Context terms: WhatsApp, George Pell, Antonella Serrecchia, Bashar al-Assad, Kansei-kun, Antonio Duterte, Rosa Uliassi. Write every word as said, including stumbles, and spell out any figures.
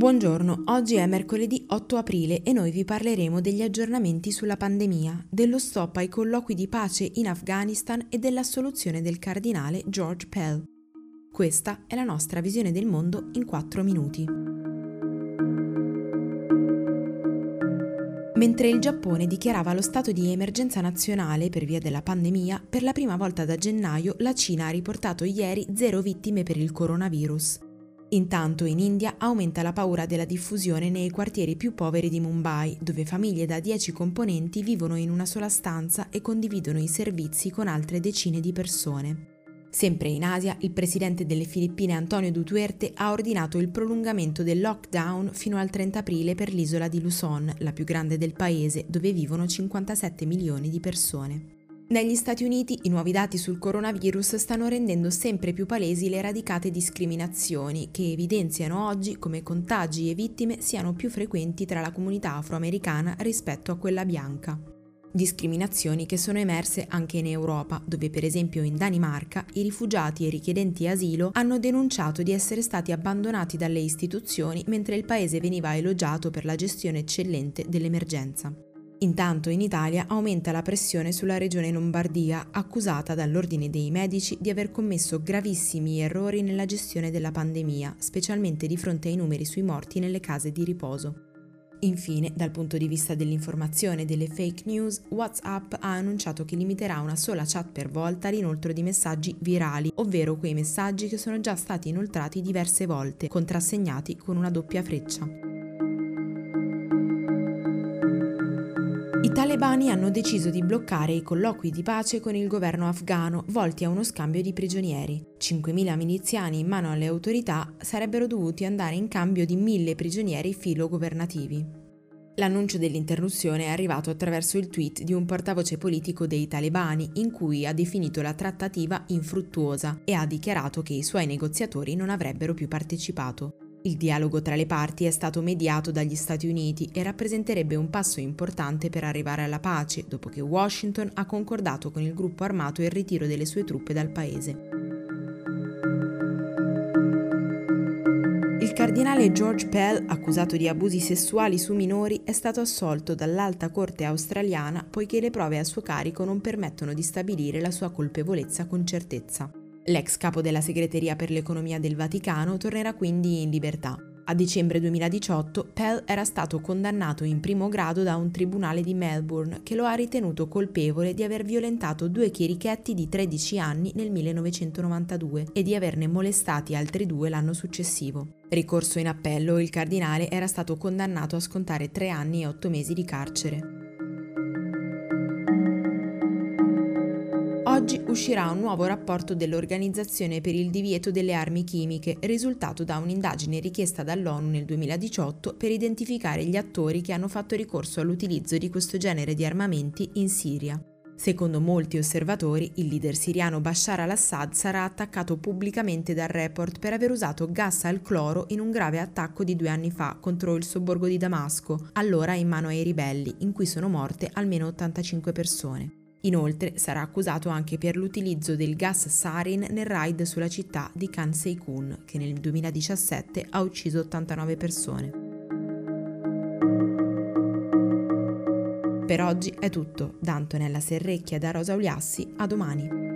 Buongiorno, oggi è mercoledì otto aprile e noi vi parleremo degli aggiornamenti sulla pandemia, dello stop ai colloqui di pace in Afghanistan e dell'assoluzione del cardinale George Pell. Questa è la nostra visione del mondo in quattro minuti. Mentre il Giappone dichiarava lo stato di emergenza nazionale per via della pandemia, per la prima volta da gennaio la Cina ha riportato ieri zero vittime per il coronavirus. Intanto in India aumenta la paura della diffusione nei quartieri più poveri di Mumbai, dove famiglie da dieci componenti vivono in una sola stanza e condividono i servizi con altre decine di persone. Sempre in Asia, il presidente delle Filippine Antonio Duterte ha ordinato il prolungamento del lockdown fino al trenta aprile per l'isola di Luzon, la più grande del paese, dove vivono cinquantasette milioni di persone. Negli Stati Uniti i nuovi dati sul coronavirus stanno rendendo sempre più palesi le radicate discriminazioni che evidenziano oggi come contagi e vittime siano più frequenti tra la comunità afroamericana rispetto a quella bianca. Discriminazioni che sono emerse anche in Europa, dove per esempio in Danimarca i rifugiati e richiedenti asilo hanno denunciato di essere stati abbandonati dalle istituzioni mentre il paese veniva elogiato per la gestione eccellente dell'emergenza. Intanto in Italia aumenta la pressione sulla regione Lombardia, accusata dall'Ordine dei Medici di aver commesso gravissimi errori nella gestione della pandemia, specialmente di fronte ai numeri sui morti nelle case di riposo. Infine, dal punto di vista dell'informazione e delle fake news, WhatsApp ha annunciato che limiterà a una sola chat per volta l'inoltro di messaggi virali, ovvero quei messaggi che sono già stati inoltrati diverse volte, contrassegnati con una doppia freccia. I talebani hanno deciso di bloccare i colloqui di pace con il governo afghano volti a uno scambio di prigionieri. cinquemila miliziani in mano alle autorità sarebbero dovuti andare in cambio di mille prigionieri filogovernativi. L'annuncio dell'interruzione è arrivato attraverso il tweet di un portavoce politico dei talebani in cui ha definito la trattativa infruttuosa e ha dichiarato che i suoi negoziatori non avrebbero più partecipato. Il dialogo tra le parti è stato mediato dagli Stati Uniti e rappresenterebbe un passo importante per arrivare alla pace, dopo che Washington ha concordato con il gruppo armato il ritiro delle sue truppe dal paese. Il cardinale George Pell, accusato di abusi sessuali su minori, è stato assolto dall'Alta Corte australiana poiché le prove a suo carico non permettono di stabilire la sua colpevolezza con certezza. L'ex capo della segreteria per l'economia del Vaticano tornerà quindi in libertà. A dicembre duemiladiciotto Pell era stato condannato in primo grado da un tribunale di Melbourne che lo ha ritenuto colpevole di aver violentato due chierichetti di tredici anni nel millenovecentonovantadue e di averne molestati altri due l'anno successivo. Ricorso in appello, il cardinale era stato condannato a scontare tre anni e otto mesi di carcere. Oggi uscirà un nuovo rapporto dell'Organizzazione per il divieto delle armi chimiche, risultato da un'indagine richiesta dall'ONU nel duemiladiciotto per identificare gli attori che hanno fatto ricorso all'utilizzo di questo genere di armamenti in Siria. Secondo molti osservatori, il leader siriano Bashar al-Assad sarà attaccato pubblicamente dal report per aver usato gas al cloro in un grave attacco di due anni fa contro il sobborgo di Damasco, allora in mano ai ribelli, in cui sono morte almeno ottantacinque persone. Inoltre sarà accusato anche per l'utilizzo del gas sarin nel raid sulla città di Kansei-kun, che nel duemiladiciassette ha ucciso ottantanove persone. Per oggi è tutto. Da Antonella Serrecchia e da Rosa Uliassi, a domani.